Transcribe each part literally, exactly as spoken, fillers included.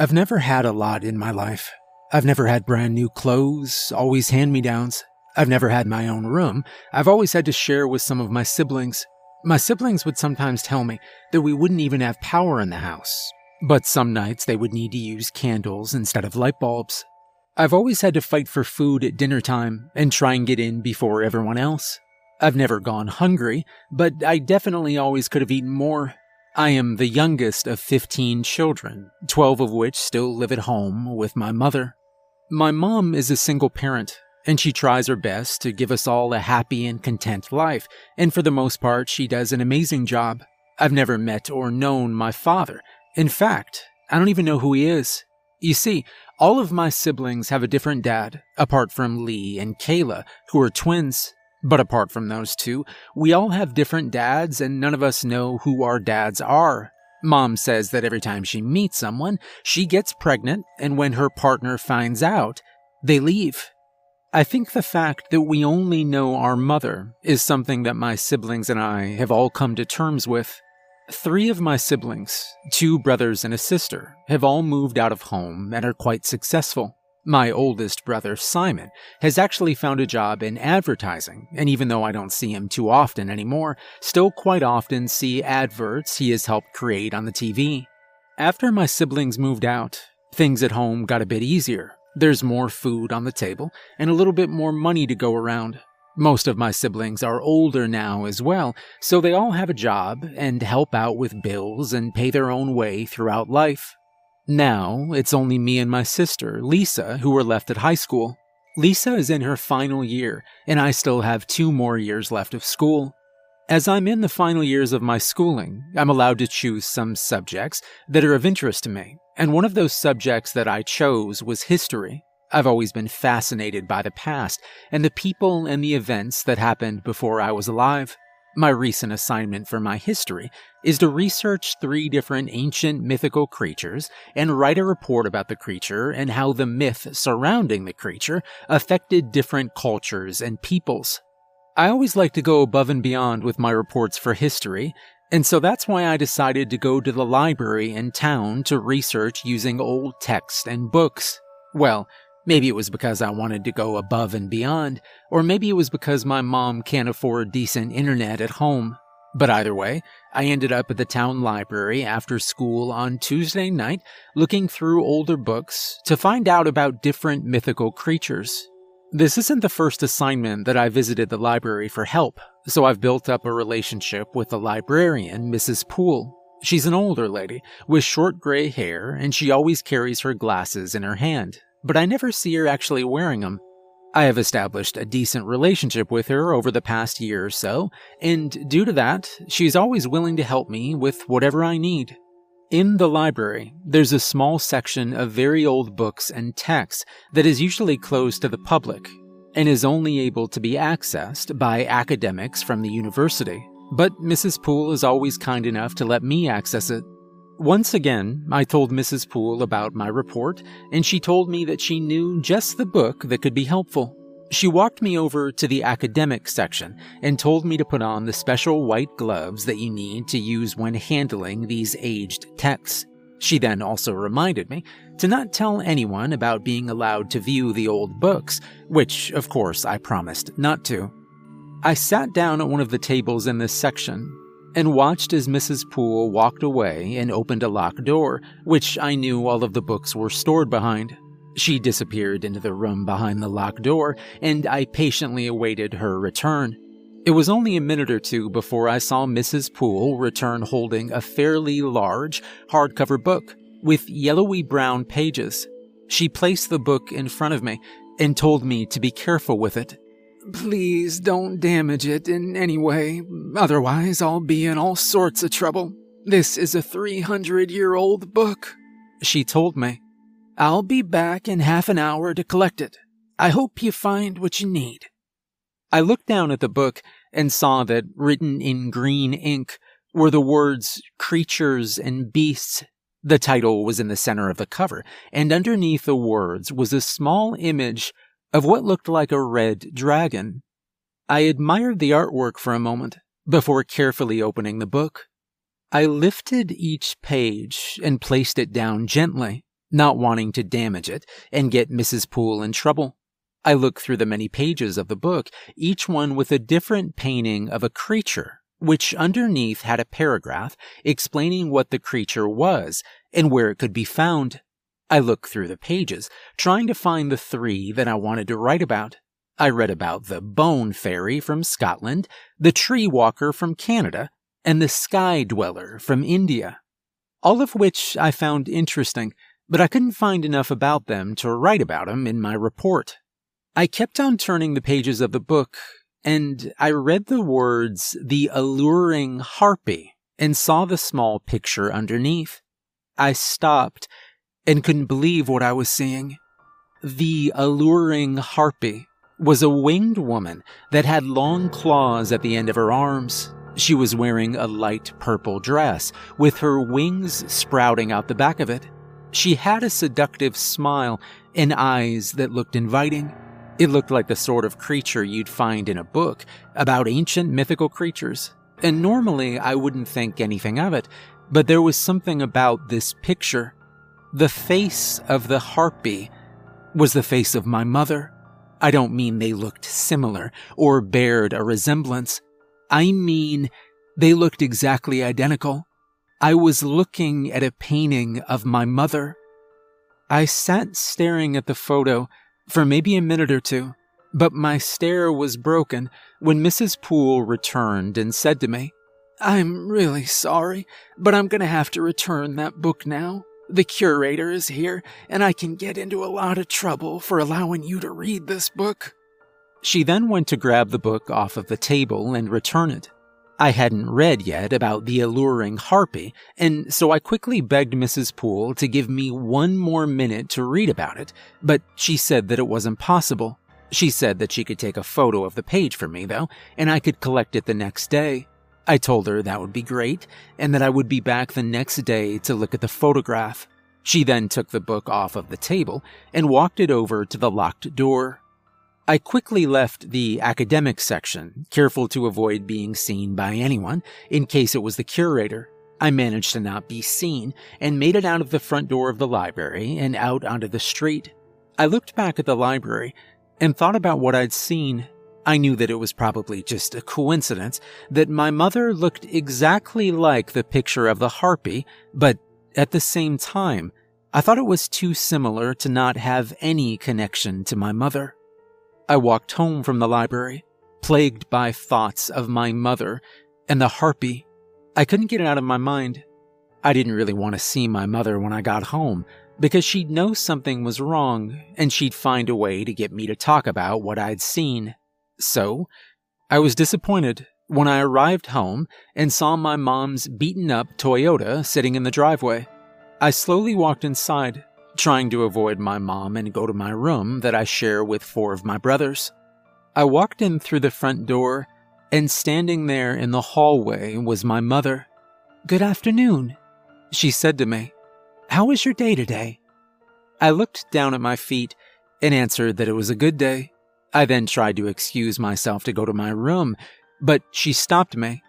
I've never had a lot in my life. I've never had brand new clothes, always hand-me-downs. I've never had my own room. I've always had to share with some of my siblings. My siblings would sometimes tell me that we wouldn't even have power in the house. But some nights they would need to use candles instead of light bulbs. I've always had to fight for food at dinner time and try and get in before everyone else. I've never gone hungry, but I definitely always could have eaten more. I am the youngest of fifteen children, twelve of which still live at home with my mother. My mom is a single parent, and she tries her best to give us all a happy and content life, and for the most part, she does an amazing job. I've never met or known my father. In fact, I don't even know who he is. You see, all of my siblings have a different dad, apart from Lee and Kayla, who are twins. But apart from those two, we all have different dads and none of us know who our dads are. Mom says that every time she meets someone, she gets pregnant, and when her partner finds out, they leave. I think the fact that we only know our mother is something that my siblings and I have all come to terms with. Three of my siblings, two brothers and a sister, have all moved out of home and are quite successful. My oldest brother, Simon, has actually found a job in advertising, and even though I don't see him too often anymore, still quite often see adverts he has helped create on the T V. After my siblings moved out, things at home got a bit easier. There's more food on the table and a little bit more money to go around. Most of my siblings are older now as well, so they all have a job and help out with bills and pay their own way throughout life. Now, it's only me and my sister, Lisa, who were left at high school. Lisa is in her final year, and I still have two more years left of school. As I'm in the final years of my schooling, I'm allowed to choose some subjects that are of interest to me, and one of those subjects that I chose was history. I've always been fascinated by the past and the people and the events that happened before I was alive. My recent assignment for my history is to research three different ancient mythical creatures and write a report about the creature and how the myth surrounding the creature affected different cultures and peoples. I always like to go above and beyond with my reports for history, and so that's why I decided to go to the library in town to research using old texts and books. Well, maybe it was because I wanted to go above and beyond, or maybe it was because my mom can't afford decent internet at home. But either way, I ended up at the town library after school on Tuesday night looking through older books to find out about different mythical creatures. This isn't the first assignment that I visited the library for help, so I've built up a relationship with the librarian, Missus Poole. She's an older lady with short gray hair, and she always carries her glasses in her hand, but I never see her actually wearing them. I have established a decent relationship with her over the past year or so, and due to that, she's always willing to help me with whatever I need. In the library, there's a small section of very old books and texts that is usually closed to the public and is only able to be accessed by academics from the university, but Missus Poole is always kind enough to let me access it. Once again, I told Missus Poole about my report, and she told me that she knew just the book that could be helpful. She walked me over to the academic section and told me to put on the special white gloves that you need to use when handling these aged texts. She then also reminded me to not tell anyone about being allowed to view the old books, which, of course, I promised not to. I sat down at one of the tables in this section and watched as Missus Poole walked away and opened a locked door, which I knew all of the books were stored behind. She disappeared into the room behind the locked door, and I patiently awaited her return. It was only a minute or two before I saw Missus Poole return holding a fairly large, hardcover book with yellowy-brown pages. She placed the book in front of me and told me to be careful with it. "Please don't damage it in any way, otherwise I'll be in all sorts of trouble. This is a three hundred year old book," she told me. "I'll be back in half an hour to collect it. I hope you find what you need." I looked down at the book and saw that written in green ink were the words Creatures and Beasts. The title was in the center of the cover, and underneath the words was a small image of what looked like a red dragon. I admired the artwork for a moment before carefully opening the book. I lifted each page and placed it down gently, not wanting to damage it and get Missus Poole in trouble. I look through the many pages of the book, each one with a different painting of a creature, which underneath had a paragraph explaining what the creature was and where it could be found. I look through the pages, trying to find the three that I wanted to write about. I read about the Bone Fairy from Scotland, the Tree Walker from Canada, and the Sky Dweller from India, all of which I found interesting, but I couldn't find enough about them to write about them in my report. I kept on turning the pages of the book, and I read the words, "The Alluring Harpy," and saw the small picture underneath. I stopped and couldn't believe what I was seeing. The Alluring Harpy was a winged woman that had long claws at the end of her arms. She was wearing a light purple dress, with her wings sprouting out the back of it. She had a seductive smile and eyes that looked inviting. It looked like the sort of creature you'd find in a book about ancient mythical creatures, and normally I wouldn't think anything of it, but there was something about this picture. The face of the harpy was the face of my mother. I don't mean they looked similar or bared a resemblance. I mean they looked exactly identical. I was looking at a painting of my mother. I sat staring at the photo for maybe a minute or two, but my stare was broken when Missus Poole returned and said to me, "I'm really sorry, but I'm going to have to return that book now. The curator is here, and I can get into a lot of trouble for allowing you to read this book." She then went to grab the book off of the table and return it. I hadn't read yet about the Alluring Harpy, and so I quickly begged Missus Poole to give me one more minute to read about it, but she said that it wasn't possible. She said that she could take a photo of the page for me, though, and I could collect it the next day. I told her that would be great, and that I would be back the next day to look at the photograph. She then took the book off of the table and walked it over to the locked door. I quickly left the academic section, careful to avoid being seen by anyone in case it was the curator. I managed to not be seen and made it out of the front door of the library and out onto the street. I looked back at the library and thought about what I'd seen. I knew that it was probably just a coincidence that my mother looked exactly like the picture of the harpy, but at the same time, I thought it was too similar to not have any connection to my mother. I walked home from the library, plagued by thoughts of my mother and the harpy. I couldn't get it out of my mind. I didn't really want to see my mother when I got home, because she'd know something was wrong and she'd find a way to get me to talk about what I'd seen. So, I was disappointed when I arrived home and saw my mom's beaten-up Toyota sitting in the driveway. I slowly walked inside, trying to avoid my mom and go to my room that I share with four of my brothers. I walked in through the front door, and standing there in the hallway was my mother. "Good afternoon," she said to me. "How was your day today?" I looked down at my feet and answered that it was a good day. I then tried to excuse myself to go to my room, but she stopped me.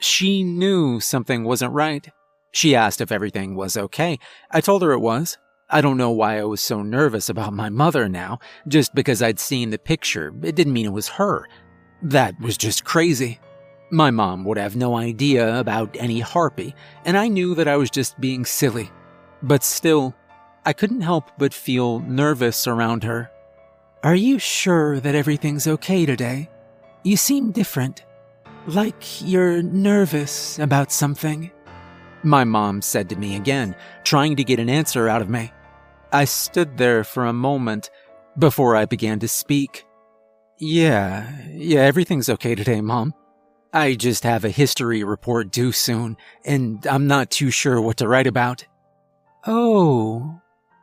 She knew something wasn't right. She asked if everything was okay. I told her it was. I don't know why I was so nervous about my mother now. Just because I'd seen the picture, it didn't mean it was her. That was just crazy. My mom would have no idea about any harpy, and I knew that I was just being silly. But still, I couldn't help but feel nervous around her. "Are you sure that everything's okay today? You seem different, like you're nervous about something," my mom said to me again, trying to get an answer out of me. I stood there for a moment before I began to speak. Yeah, yeah, everything's okay today, Mom. I just have a history report due soon, and I'm not too sure what to write about." "Oh,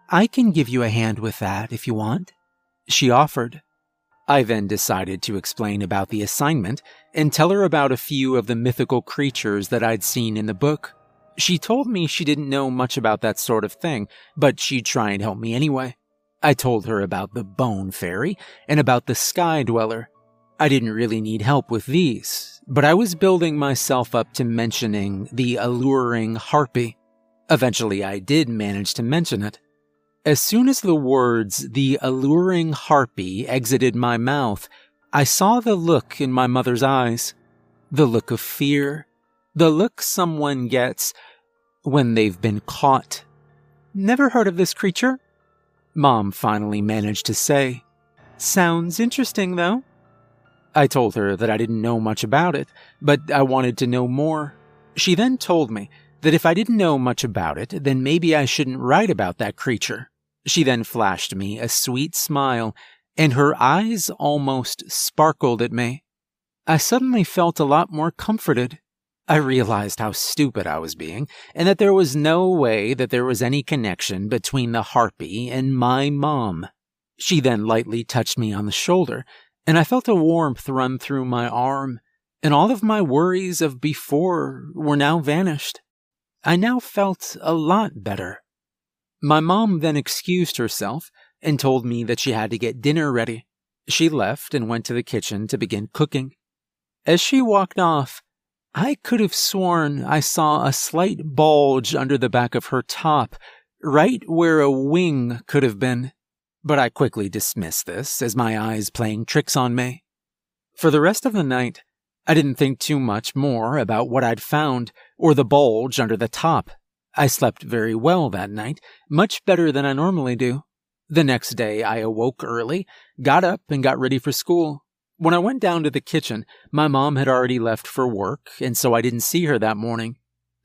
I can give you a hand with that if you want," she offered. I then decided to explain about the assignment and tell her about a few of the mythical creatures that I'd seen in the book. She told me she didn't know much about that sort of thing, but she'd try and help me anyway. I told her about the Bone Fairy and about the Sky Dweller. I didn't really need help with these, but I was building myself up to mentioning the Alluring Harpy. Eventually I did manage to mention it. As soon as the words, "the alluring harpy," exited my mouth, I saw the look in my mother's eyes. The look of fear. The look someone gets when they've been caught. "Never heard of this creature," Mom finally managed to say. "Sounds interesting, though." I told her that I didn't know much about it, but I wanted to know more. She then told me that if I didn't know much about it, then maybe I shouldn't write about that creature. She then flashed me a sweet smile, and her eyes almost sparkled at me. I suddenly felt a lot more comforted. I realized how stupid I was being, and that there was no way that there was any connection between the harpy and my mom. She then lightly touched me on the shoulder, and I felt a warmth run through my arm, and all of my worries of before were now vanished. I now felt a lot better. My mom then excused herself and told me that she had to get dinner ready. She left and went to the kitchen to begin cooking. As she walked off, I could have sworn I saw a slight bulge under the back of her top, right where a wing could have been. But I quickly dismissed this as my eyes playing tricks on me. For the rest of the night, I didn't think too much more about what I'd found or the bulge under the top. I slept very well that night, much better than I normally do. The next day, I awoke early, got up, and got ready for school. When I went down to the kitchen, my mom had already left for work, and so I didn't see her that morning.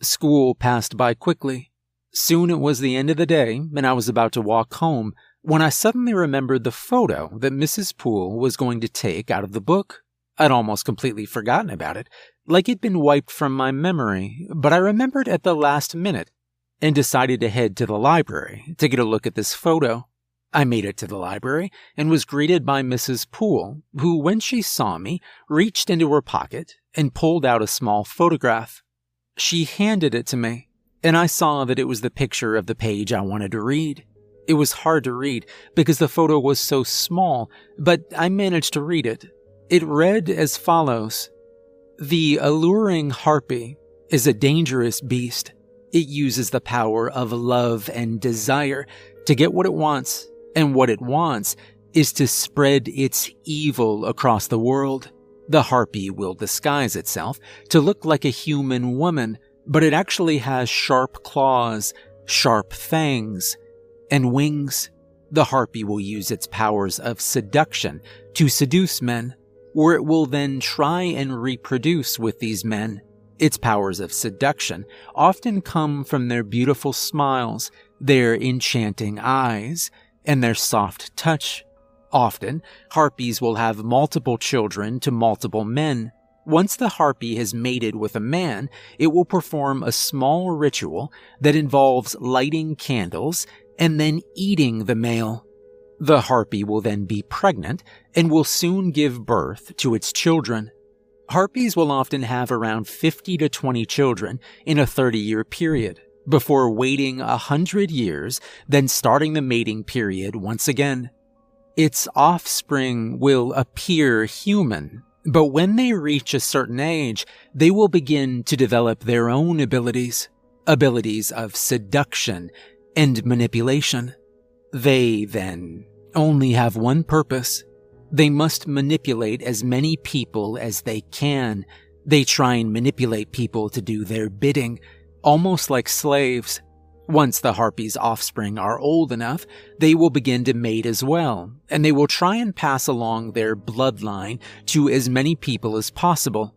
School passed by quickly. Soon it was the end of the day, and I was about to walk home when I suddenly remembered the photo that Missus Poole was going to take out of the book. I'd almost completely forgotten about it, like it'd been wiped from my memory, but I remembered at the last minute and decided to head to the library to get a look at this photo. I made it to the library and was greeted by Missus Poole, who, when she saw me, reached into her pocket and pulled out a small photograph. She handed it to me, and I saw that it was the picture of the page I wanted to read. It was hard to read because the photo was so small, but I managed to read it. It read as follows. "The alluring harpy is a dangerous beast. It uses the power of love and desire to get what it wants, and what it wants is to spread its evil across the world. The harpy will disguise itself to look like a human woman, but it actually has sharp claws, sharp fangs, and wings. The harpy will use its powers of seduction to seduce men, where it will then try and reproduce with these men. Its powers of seduction often come from their beautiful smiles, their enchanting eyes, and their soft touch. Often, harpies will have multiple children to multiple men. Once the harpy has mated with a man, it will perform a small ritual that involves lighting candles and then eating the male. The harpy will then be pregnant and will soon give birth to its children. Harpies will often have around fifty to twenty children in a thirty-year period, before waiting one hundred years, then starting the mating period once again. Its offspring will appear human, but when they reach a certain age, they will begin to develop their own abilities, abilities of seduction and manipulation. They, then, only have one purpose. They must manipulate as many people as they can. They try and manipulate people to do their bidding, almost like slaves. Once the harpy's offspring are old enough, they will begin to mate as well, and they will try and pass along their bloodline to as many people as possible.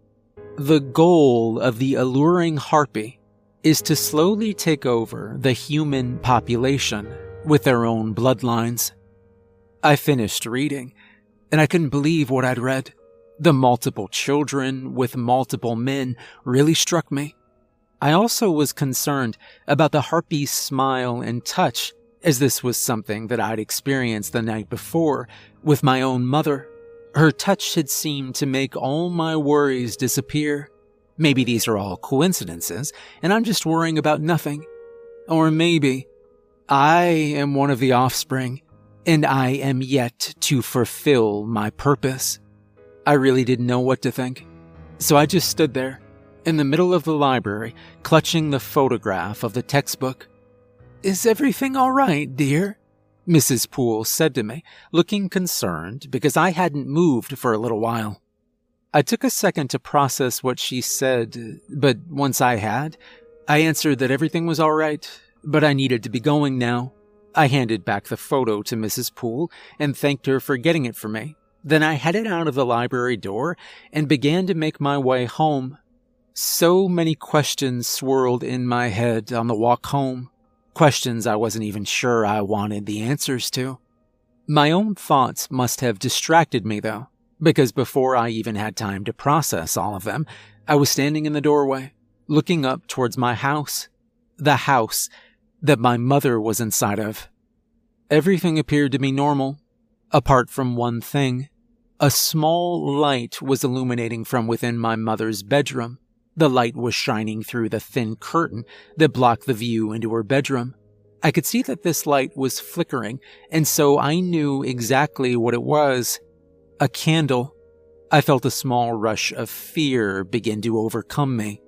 The goal of the alluring harpy is to slowly take over the human population with their own bloodlines." I finished reading, and I couldn't believe what I'd read. The multiple children with multiple men really struck me. I also was concerned about the harpy's smile and touch, as this was something that I'd experienced the night before with my own mother. Her touch had seemed to make all my worries disappear. Maybe these are all coincidences, and I'm just worrying about nothing. Or maybe I am one of the offspring, and I am yet to fulfill my purpose. I really didn't know what to think, so I just stood there, in the middle of the library, clutching the photograph of the textbook. "Is everything all right, dear?" Missus Poole said to me, looking concerned because I hadn't moved for a little while. I took a second to process what she said, but once I had, I answered that everything was all right, but I needed to be going now. I handed back the photo to Missus Poole and thanked her for getting it for me. Then I headed out of the library door and began to make my way home. So many questions swirled in my head on the walk home, questions I wasn't even sure I wanted the answers to. My own thoughts must have distracted me, though, because before I even had time to process all of them, I was standing in the doorway, looking up towards my house, the house that my mother was inside of. Everything appeared to be normal, apart from one thing. A small light was illuminating from within my mother's bedroom. The light was shining through the thin curtain that blocked the view into her bedroom. I could see that this light was flickering, and so I knew exactly what it was. A candle. I felt a small rush of fear begin to overcome me.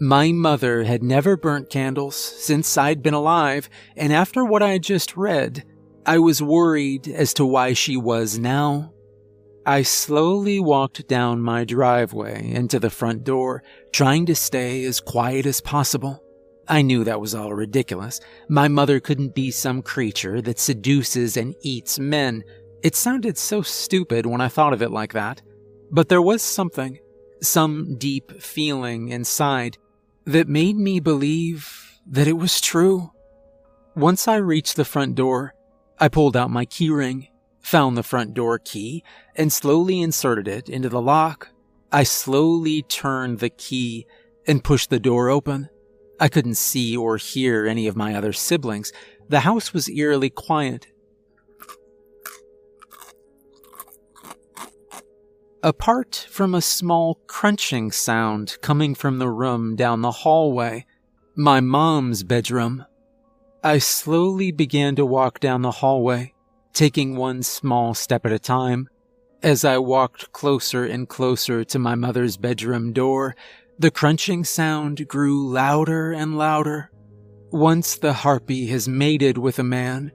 My mother had never burnt candles since I'd been alive, and after what I had just read, I was worried as to why she was now. I slowly walked down my driveway and to the front door, trying to stay as quiet as possible. I knew that was all ridiculous. My mother couldn't be some creature that seduces and eats men. It sounded so stupid when I thought of it like that. But there was something, some deep feeling inside, that made me believe that it was true. Once I reached the front door, I pulled out my keyring, found the front door key, and slowly inserted it into the lock. I slowly turned the key and pushed the door open. I couldn't see or hear any of my other siblings. The house was eerily quiet. Apart from a small crunching sound coming from the room down the hallway, my mom's bedroom. I slowly began to walk down the hallway, taking one small step at a time. As I walked closer and closer to my mother's bedroom door, the crunching sound grew louder and louder. Once the harpy has mated with a man,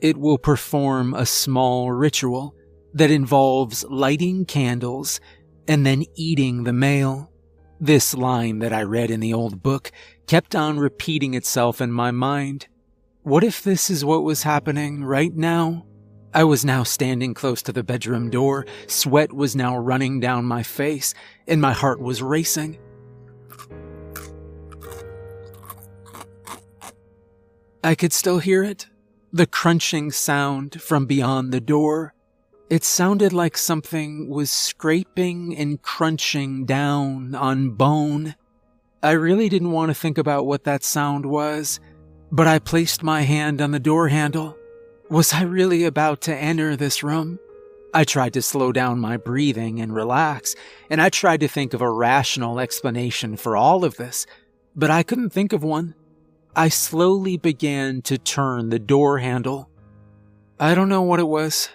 it will perform a small ritual that involves lighting candles and then eating the male. This line that I read in the old book kept on repeating itself in my mind. What if this is what was happening right now? I was now standing close to the bedroom door, sweat was now running down my face, and my heart was racing. I could still hear it, the crunching sound from beyond the door. It sounded like something was scraping and crunching down on bone. I really didn't want to think about what that sound was, but I placed my hand on the door handle. Was I really about to enter this room? I tried to slow down my breathing and relax, and I tried to think of a rational explanation for all of this, but I couldn't think of one. I slowly began to turn the door handle. I don't know what it was.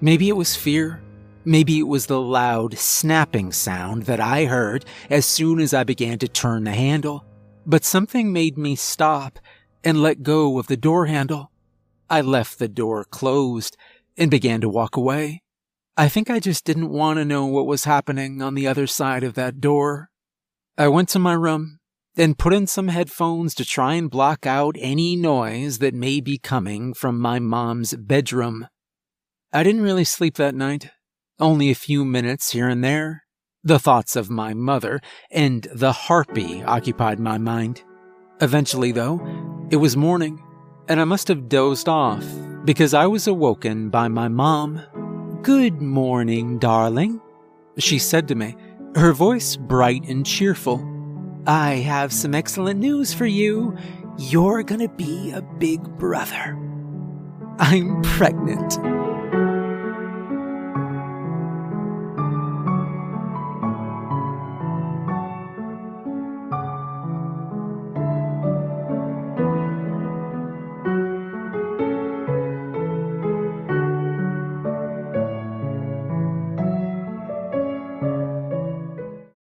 Maybe it was fear. Maybe it was the loud snapping sound that I heard as soon as I began to turn the handle. But something made me stop and let go of the door handle. I left the door closed and began to walk away. I think I just didn't want to know what was happening on the other side of that door. I went to my room and put in some headphones to try and block out any noise that may be coming from my mom's bedroom. I didn't really sleep that night, only a few minutes here and there. The thoughts of my mother and the harpy occupied my mind. Eventually, though, it was morning, and I must have dozed off because I was awoken by my mom. "Good morning, darling," she said to me, her voice bright and cheerful. "I have some excellent news for you. You're gonna be a big brother." "I'm pregnant."